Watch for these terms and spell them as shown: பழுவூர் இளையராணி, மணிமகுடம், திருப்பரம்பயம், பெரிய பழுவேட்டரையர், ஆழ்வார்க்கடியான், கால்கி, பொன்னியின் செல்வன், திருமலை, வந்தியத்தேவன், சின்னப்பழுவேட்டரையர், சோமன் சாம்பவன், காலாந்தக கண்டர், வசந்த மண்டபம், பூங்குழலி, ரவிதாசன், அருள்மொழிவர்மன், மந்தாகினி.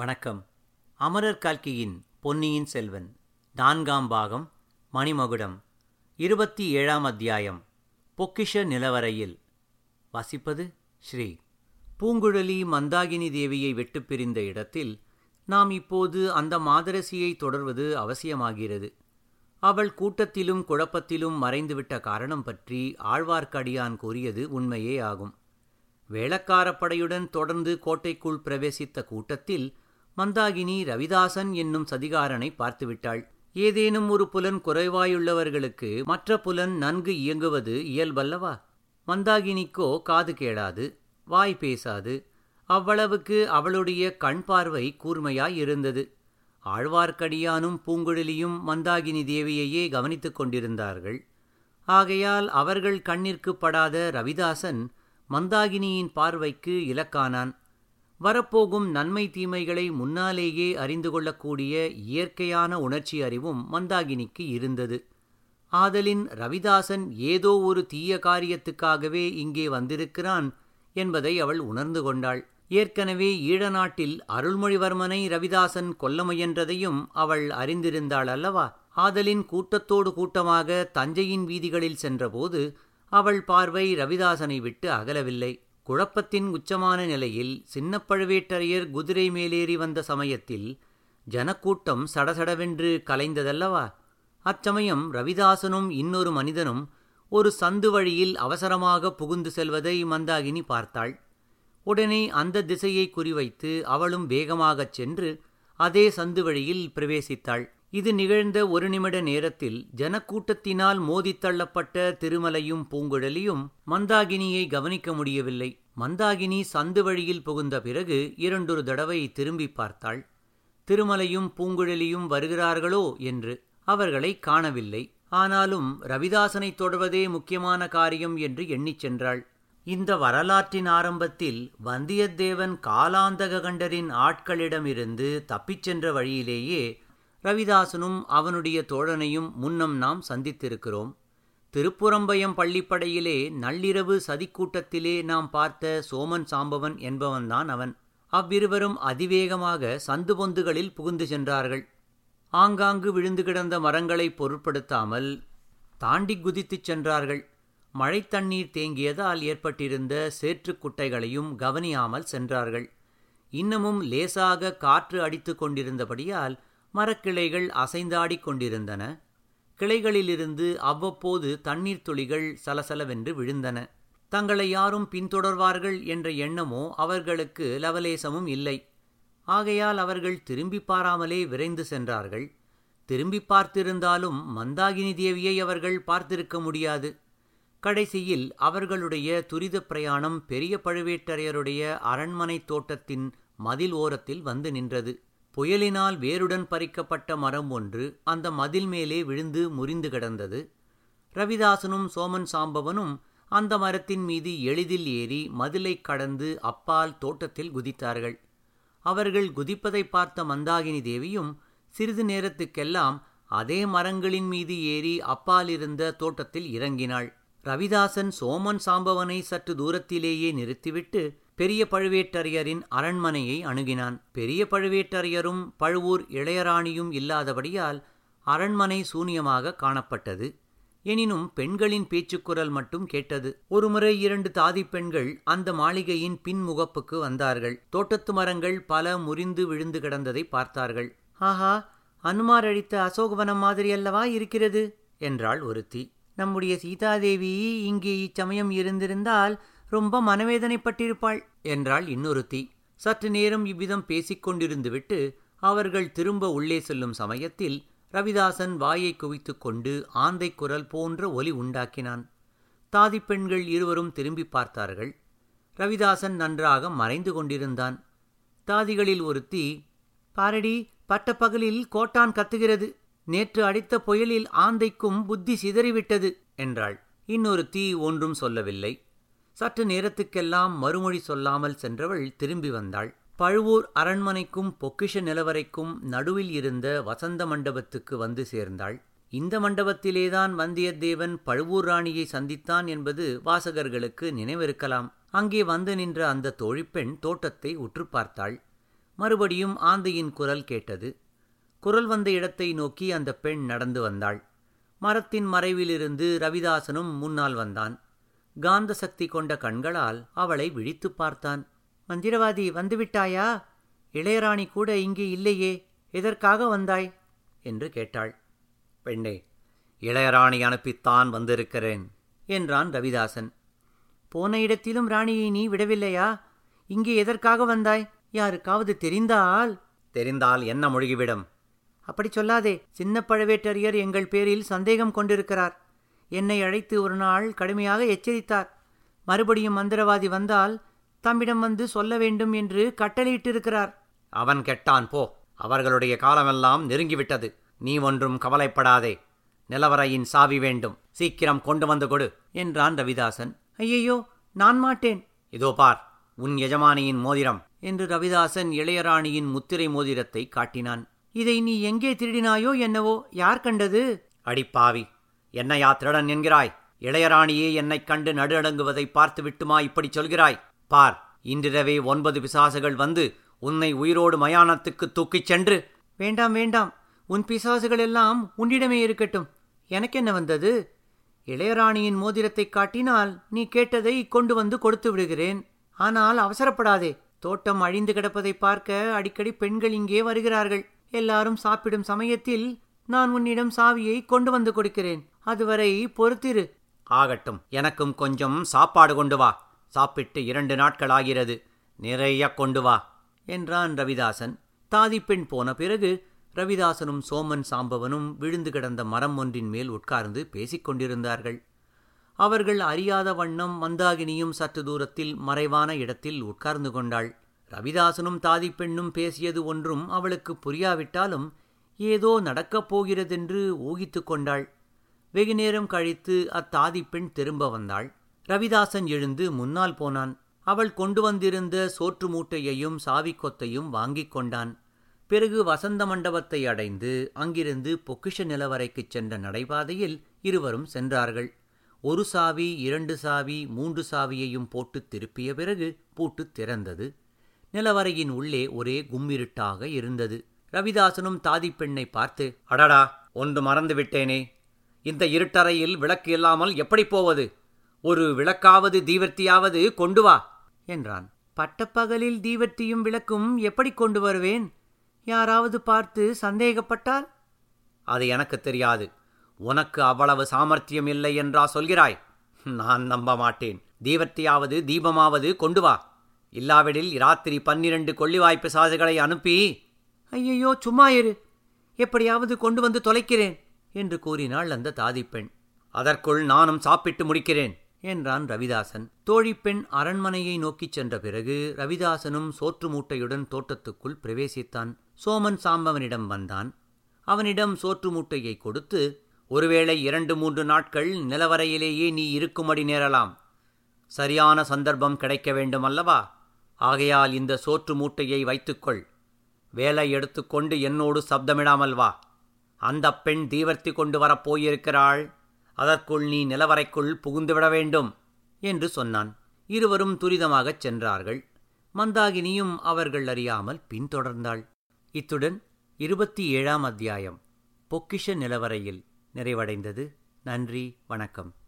வணக்கம். அமரர் கால்கியின் பொன்னியின் செல்வன் 4ஆம் பாகம் மணிமகுடம் 27ஆம் அத்தியாயம் பொக்கிஷ நிலவறையில். வாசிப்பது ஸ்ரீ. பூங்குழலி மந்தாகினி தேவியை விட்டு பிரிந்த இடத்தில் நாம் இப்போது அந்த மாதரசியை தொடர்வது அவசியமாகிறது. அவள் கூட்டத்திலும் குழப்பத்திலும் மறைந்துவிட்ட காரணம் பற்றி ஆழ்வார்க்கடியான் கூறியது உண்மையே ஆகும். வேளக்காரப்படையுடன் தொடர்ந்து கோட்டைக்குள் பிரவேசித்த கூட்டத்தில் மந்தாகினி ரவிதாசன் என்னும் சதிகாரனை பார்த்துவிட்டாள். ஏதேனும் ஒரு புலன் குறைவாயுள்ளவர்களுக்கு மற்ற புலன் நன்கு இயங்குவது இயல்பல்லவா? மந்தாகினிக்கோ காது கேளாது, வாய் பேசாது. அவ்வளவுக்கு அவளுடைய கண் பார்வை கூர்மையாயிருந்தது. ஆழ்வார்க்கடியானும் பூங்குழலியும் மந்தாகினி தேவியையே கவனித்துக் கொண்டிருந்தார்கள். ஆகையால் அவர்கள் கண்ணிற்கு படாத ரவிதாசன் மந்தாகினியின் பார்வைக்கு இலக்கானான். வரப்போகும் நன்மை தீமைகளை முன்னாலேயே அறிந்து கொள்ளக்கூடிய இயற்கையான உணர்ச்சி அறிவும் மந்தாகினிக்கு இருந்தது. ஆதலின் ரவிதாசன் ஏதோ ஒரு தீய காரியத்துக்காகவே இங்கே வந்திருக்கிறான் என்பதை அவள் உணர்ந்து கொண்டாள். ஏற்கனவே ஈழநாட்டில் அருள்மொழிவர்மனை ரவிதாசன் கொல்ல முயன்றதையும் அவள் அறிந்திருந்தாள் அல்லவா? ஆதலின் கூட்டத்தோடு கூட்டமாக தஞ்சையின் வீதிகளில் சென்றபோது அவள் பார்வை ரவிதாசனை விட்டு அகலவில்லை. குழப்பத்தின் உச்சமான நிலையில் சின்னப்பழுவேட்டரையர் குதிரை மேலேறி வந்த சமயத்தில் ஜனக்கூட்டம் சடசடவென்று கலைந்ததல்லவா? அச்சமயம் ரவிதாசனும் இன்னொரு மனிதனும் ஒரு சந்து வழியில் அவசரமாக புகுந்து செல்வதை மந்தாகினி பார்த்தாள். உடனே அந்த திசையை குறிவைத்து அவளும் வேகமாகச் சென்று அதே சந்து வழியில் பிரவேசித்தாள். இது நிகழ்ந்த ஒரு நிமிட நேரத்தில் ஜனக்கூட்டத்தினால் மோதித்தள்ளப்பட்ட திருமலையும் பூங்குழலியும் மந்தாகினியை கவனிக்க முடியவில்லை. மந்தாகினி சந்து வழியில் புகுந்த பிறகு இரண்டொரு தடவை திரும்பி பார்த்தாள். திருமலையும் பூங்குழலியும் வருகிறார்களோ என்று. அவர்களை காணவில்லை. ஆனாலும் ரவிதாசனை தொடர்வதே முக்கியமான காரியம் என்று எண்ணிச் சென்றாள். இந்த வரலாற்றின் ஆரம்பத்தில் வந்தியத்தேவன் காலாந்தக கண்டரின் ஆட்களிடமிருந்து தப்பிச் சென்ற வழியிலேயே ரவிதாசனும் அவனுடைய தோழனையும் முன்னம் நாம் சந்தித்திருக்கிறோம். திருப்பரம்பயம் பள்ளிப்படையிலே நள்ளிரவு சதிக்கூட்டத்திலே நாம் பார்த்த சோமன் சாம்பவன் என்பவன்தான் அவன். அவ்விருவரும் அதிவேகமாக சந்து பொந்துகளில் புகுந்து சென்றார்கள். ஆங்காங்கு விழுந்து கிடந்த மரங்களை பொருட்படுத்தாமல் தாண்டி குதித்துச் சென்றார்கள். மழை தண்ணீர் தேங்கியதால் ஏற்பட்டிருந்த சேற்றுக்குட்டைகளையும் கவனியாமல் சென்றார்கள். இன்னமும் லேசாக காற்று அடித்து கொண்டிருந்தபடியால் மரக்கிளைகள் அசைந்தாடி கொண்டிருந்தன. கிளைகளிலிருந்து அவ்வப்போது தண்ணீர் துளிகள் சலசலவென்று விழுந்தன. தங்களை யாரும் பின்தொடர்வார்கள் என்ற எண்ணமோ அவர்களுக்கு லவலேசமும் இல்லை. ஆகையால் அவர்கள் திரும்பி பாராமலே விரைந்து சென்றார்கள். திரும்பி பார்த்திருந்தாலும் மந்தாகினி தேவியை அவர்கள் பார்த்திருக்க முடியாது. கடைசியில் அவர்களுடைய துரித பிரயாணம் பெரிய பழுவேட்டரையருடைய அரண்மனை தோட்டத்தின் மதில் ஓரத்தில் வந்து நின்றது. புயலினால் வேருடன் பறிக்கப்பட்ட மரம் ஒன்று அந்த மதில் மேலே விழுந்து முறிந்து கிடந்தது. ரவிதாசனும் சோமன் சாம்பவனும் அந்த மரத்தின் மீது எளிதில் ஏறி மதிலை கடந்து அப்பால் தோட்டத்தில் குதித்தார்கள். அவர்கள் குதிப்பதை பார்த்த மந்தாகினி தேவியும் சிறிது நேரத்துக்கெல்லாம் அதே மரங்களின் மீது ஏறி அப்பால் இருந்த தோட்டத்தில் இறங்கினாள். ரவிதாசன் சோமன் சாம்பவனை சற்று தூரத்திலேயே நிறுத்திவிட்டு பெரிய பழுவேட்டரையரின் அரண்மனையை அணுகினான். பெரிய பழுவேட்டரையரும் பழுவூர் இளையராணியும் இல்லாதபடியால் அரண்மனை சூனியமாக காணப்பட்டது. எனினும் பெண்களின் பேச்சுக்குரல் மட்டும் கேட்டது. ஒருமுறை 2 தாதி பெண்கள் அந்த மாளிகையின் பின்முகப்புக்கு வந்தார்கள். தோட்டத்து மரங்கள் பல முறிந்து விழுந்து கிடந்ததை பார்த்தார்கள். ஆஹா, அனுமார் அழித்த அசோகவனம் மாதிரியல்லவா இருக்கிறது என்றாள் ஒருத்தி. நம்முடைய சீதாதேவி இங்கே இச்சமயம் இருந்திருந்தால் ரொம்ப மனவேதனைப்பட்டிருப்பாள் என்றாள் இன்னொருத்தி. சற்று நேரம் இவ்விதம் பேசிக்கொண்டிருந்துவிட்டு அவர்கள் திரும்ப உள்ளே செல்லும் சமயத்தில் ரவிதாசன் வாயை குவித்து கொண்டு ஆந்தை குரல் போன்ற ஒலி உண்டாக்கினான். தாதி பெண்கள் இருவரும் திரும்பி பார்த்தார்கள். ரவிதாசன் நன்றாக மறைந்து கொண்டிருந்தான். தாதிகளில் ஒருத்தி, பாரடி, பட்ட பகலில் கோட்டான் கத்துகிறது, நேற்று அடித்த புயலில் ஆந்தைக்கும் புத்தி சிதறிவிட்டது என்றாள். இன்னொருத்தி ஒன்றும் சொல்லவில்லை. சற்று நேரத்துக்கெல்லாம் மறுமொழி சொல்லாமல் சென்றவள் திரும்பி வந்தாள். பழுவூர் அரண்மனைக்கும் பொக்கிஷ நிலவறைக்கும் நடுவில் இருந்த வசந்த மண்டபத்துக்கு வந்து சேர்ந்தாள். இந்த மண்டபத்திலேதான் வந்தியத்தேவன் பழுவூர் ராணியை சந்தித்தான் என்பது வாசகர்களுக்கு நினைவிருக்கலாம். அங்கே வந்து நின்ற அந்த தோழிப்பெண் தோட்டத்தை உற்று பார்த்தாள். மறுபடியும் ஆந்தையின் குரல் கேட்டது. குரல் வந்த இடத்தை நோக்கி அந்த பெண் நடந்து வந்தாள். மரத்தின் மறைவிலிருந்து ரவிதாசனும் முன்னால் வந்தான். காந்த சக்தி கொண்ட கண்களால் அவளை விழித்து பார்த்தான். மந்திரவாதி, வந்துவிட்டாயா? இளையராணி கூட இங்கே இல்லையே, எதற்காக வந்தாய் என்று கேட்டாள். பெண்ணே, இளையராணி அனுப்பித்தான் வந்திருக்கிறேன் என்றான் ரவிதாசன். போன இடத்திலும் ராணியை நீ விடவில்லையா? இங்கே எதற்காக வந்தாய்? யாருக்காவது தெரிந்தால்? தெரிந்தால் என்ன மொழிகிவிடும்? அப்படி சொல்லாதே. சின்ன பழுவேட்டரையர் எங்கள் பேரில் சந்தேகம் கொண்டிருக்கிறார். என்னை அழைத்து ஒரு நாள் கடுமையாக எச்சரித்தார். மறுபடியும் மந்திரவாதி வந்தால் தம்மிடம் வந்து சொல்ல வேண்டும் என்று கட்டளையிட்டிருக்கிறார். அவன் கெட்டான் போ. அவர்களுடைய காலமெல்லாம் நெருங்கிவிட்டது. நீ ஒன்றும் கவலைப்படாதே. நிலவரையின் சாவி வேண்டும். சீக்கிரம் கொண்டு வந்து கொடு என்றான் ரவிதாசன். ஐயையோ, நான் மாட்டேன். இதோ பார், உன் எஜமானியின் மோதிரம் என்று ரவிதாசன் இளையராணியின் முத்திரை மோதிரத்தை காட்டினான். இதை நீ எங்கே திருடினாயோ என்னவோ, யார் கண்டது? அடிப்பாவி, என்னையா திருடன் என்கிறாய்? இளையராணியே என்னைக் கண்டு நடுநடுங்குவதை பார்த்து விட்டுமா இப்படி சொல்கிறாய்? பார், இன்றிரவே 9 பிசாசுகள் வந்து உன்னை உயிரோடு மயானத்துக்கு தூக்கிச் சென்று... வேண்டாம் வேண்டாம், உன் பிசாசுகள் எல்லாம் உன்னிடமே இருக்கட்டும். எனக்கென்ன வந்தது? இளையராணியின் மோதிரத்தை காட்டினால் நீ கேட்டதை கொண்டு வந்து கொடுத்து விடுகிறேன். ஆனால் அவசரப்படாதே. தோட்டம் அழிந்து கிடப்பதை பார்க்க அடிக்கடி பெண்கள் இங்கே வருகிறார்கள். எல்லாரும் சாப்பிடும் சமயத்தில் நான் உன்னிடம் சாவியை கொண்டு வந்து கொடுக்கிறேன். அதுவரை பொறுத்திரு. ஆகட்டும், எனக்கும் கொஞ்சம் சாப்பாடு கொண்டு வா. சாப்பிட்டு 2 நாட்கள் ஆகிறது. நிறைய கொண்டு வா என்றான் ரவிதாசன். தாதிப்பெண் போன பிறகு ரவிதாசனும் சோமன் சாம்பவனும் விழுந்து கிடந்த மரம் ஒன்றின் மேல் உட்கார்ந்து பேசிக்கொண்டிருந்தார்கள். அவர்கள் அறியாத வண்ணம் மந்தாகினியும் சற்று தூரத்தில் மறைவான இடத்தில் உட்கார்ந்து கொண்டாள். ரவிதாசனும் தாதிப்பெண்ணும் பேசியது ஒன்றும் அவளுக்கு புரியாவிட்டாலும் ஏதோ நடக்கப் போகிறதென்று ஊகித்து கொண்டாள். வெகுநேரம் கழித்து அத்தாதிப்பெண் திரும்ப வந்தாள். ரவிதாசன் எழுந்து முன்னால் போனான். அவள் கொண்டு வந்திருந்த சோற்று மூட்டையையும் சாவிக்கொத்தையும் வாங்கி கொண்டான். பிறகு வசந்த மண்டபத்தை அடைந்து அங்கிருந்து பொக்கிஷ நிலவறைக்கு சென்ற நடைபாதையில் இருவரும் சென்றார்கள். 1 சாவி, 2 சாவி, 3 சாவியையும் போட்டு திருப்பிய பிறகு பூட்டு திறந்தது. நிலவறையின் உள்ளே ஒரே கும்மிருட்டாக இருந்தது. ரவிதாசனும் தாதிப்பெண்ணை பார்த்து, அடடா, ஒன்று மறந்து விட்டேனே. இந்த இருட்டறையில் விளக்கு இல்லாமல் எப்படி போவது? ஒரு விளக்காவது தீவர்த்தியாவது கொண்டு வா என்றான். பட்டப்பகலில் தீவர்த்தியும் விளக்கும் எப்படி கொண்டு வருவேன்? யாராவது பார்த்து சந்தேகப்பட்டால்? அது எனக்கு தெரியாது. உனக்கு அவ்வளவு சாமர்த்தியம் இல்லை என்றா சொல்கிறாய்? நான் நம்ப மாட்டேன். தீவர்த்தியாவது தீபமாவது கொண்டு வா. இல்லாவிடில் ராத்திரி 12 கொள்ளிவாய்ப்பு சாதுகளை அனுப்பி... ஐயையோ, சும்மா இரு, எப்படியாவது கொண்டு வந்து தொலைக்கிறேன் என்று கூறினாள் அந்த தாதிப்பெண். அதற்குள் நானும் சாப்பிட்டு முடிக்கிறேன் என்றான் ரவிதாசன். தோழிப்பெண் அரண்மனையை நோக்கிச் சென்ற பிறகு ரவிதாசனும் சோற்று மூட்டையுடன் தோட்டத்துக்குள் பிரவேசித்தான். சோமன் சாம்பவனிடம் வந்தான். அவனிடம் சோற்று மூட்டையை கொடுத்து, ஒருவேளை 2-3 நாட்கள் நிலவரையிலேயே நீ இருக்கும்படி நேரலாம். சரியான சந்தர்ப்பம் கிடைக்க வேண்டுமல்லவா? ஆகையால் இந்த சோற்று மூட்டையை வைத்துக்கொள். வேலை எடுத்துக்கொண்டு என்னோடு சப்தமிடாமல் வா. அந்த பெண் தீவர்த்தி கொண்டு வரப்போயிருக்கிறாள். அதற்குள் நீ நிலவரைக்குள் புகுந்துவிட வேண்டும் என்று சொன்னான். இருவரும் துரிதமாகச் சென்றார்கள். மந்தாகினியும் அவர்கள் அறியாமல் பின்தொடர்ந்தாள். இத்துடன் 27ஆம் அத்தியாயம் பொக்கிஷ நிலவறையில் நிறைவடைந்தது. நன்றி, வணக்கம்.